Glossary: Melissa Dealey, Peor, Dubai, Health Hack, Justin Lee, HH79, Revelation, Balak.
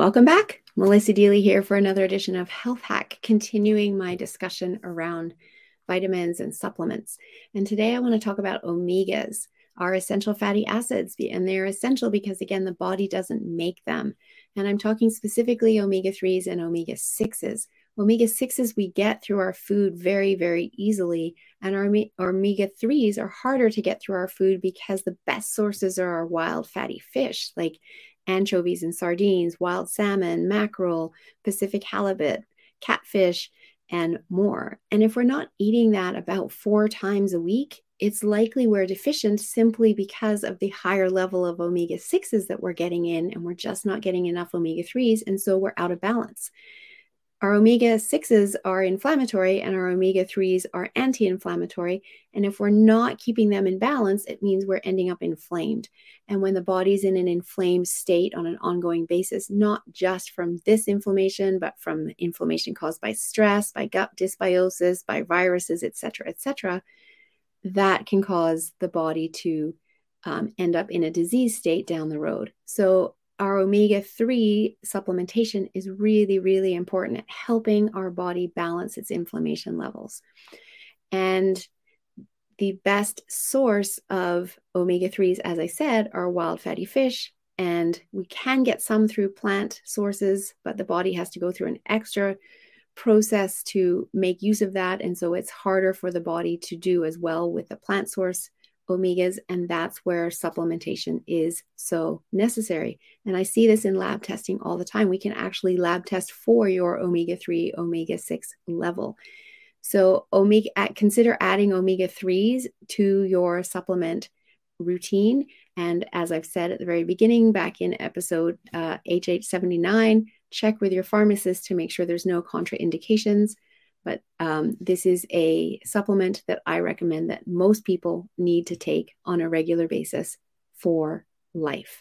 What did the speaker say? Welcome back. Melissa Dealey here for another edition of Health Hack, continuing my discussion around vitamins and supplements. And today I want to talk about omegas, our essential fatty acids, and they're essential because, again, the body doesn't make them. And I'm talking specifically omega-3s and omega-6s. Omega-6s we get through our food very, very easily, and our omega-3s are harder to get through our food because the best sources are our wild fatty fish, like anchovies and sardines, wild salmon, mackerel, Pacific halibut, catfish, and more. And if we're not eating that about 4 times a week, it's likely we're deficient simply because of the higher level of omega-6s that we're getting in, and we're just not getting enough omega-3s, and so we're out of balance. Our omega-6s are inflammatory and our omega-3s are anti-inflammatory. And if we're not keeping them in balance, it means we're ending up inflamed. And when the body's in an inflamed state on an ongoing basis, not just from this inflammation, but from inflammation caused by stress, by gut dysbiosis, by viruses, et cetera, that can cause the body to end up in a disease state down the road. So our omega-3 supplementation is really, really important at helping our body balance its inflammation levels. And the best source of omega-3s, as I said, are wild fatty fish. And we can get some through plant sources, but the body has to go through an extra process to make use of that. And so it's harder for the body to do as well with the plant source omegas, and that's where supplementation is so necessary. And I see this in lab testing all the time. We can actually lab test for your omega-3, omega-6 level. So consider adding omega-3s to your supplement routine. And as I've said at the very beginning, back in episode HH79, check with your pharmacist to make sure there's no contraindications. But this is a supplement that I recommend that most people need to take on a regular basis for life.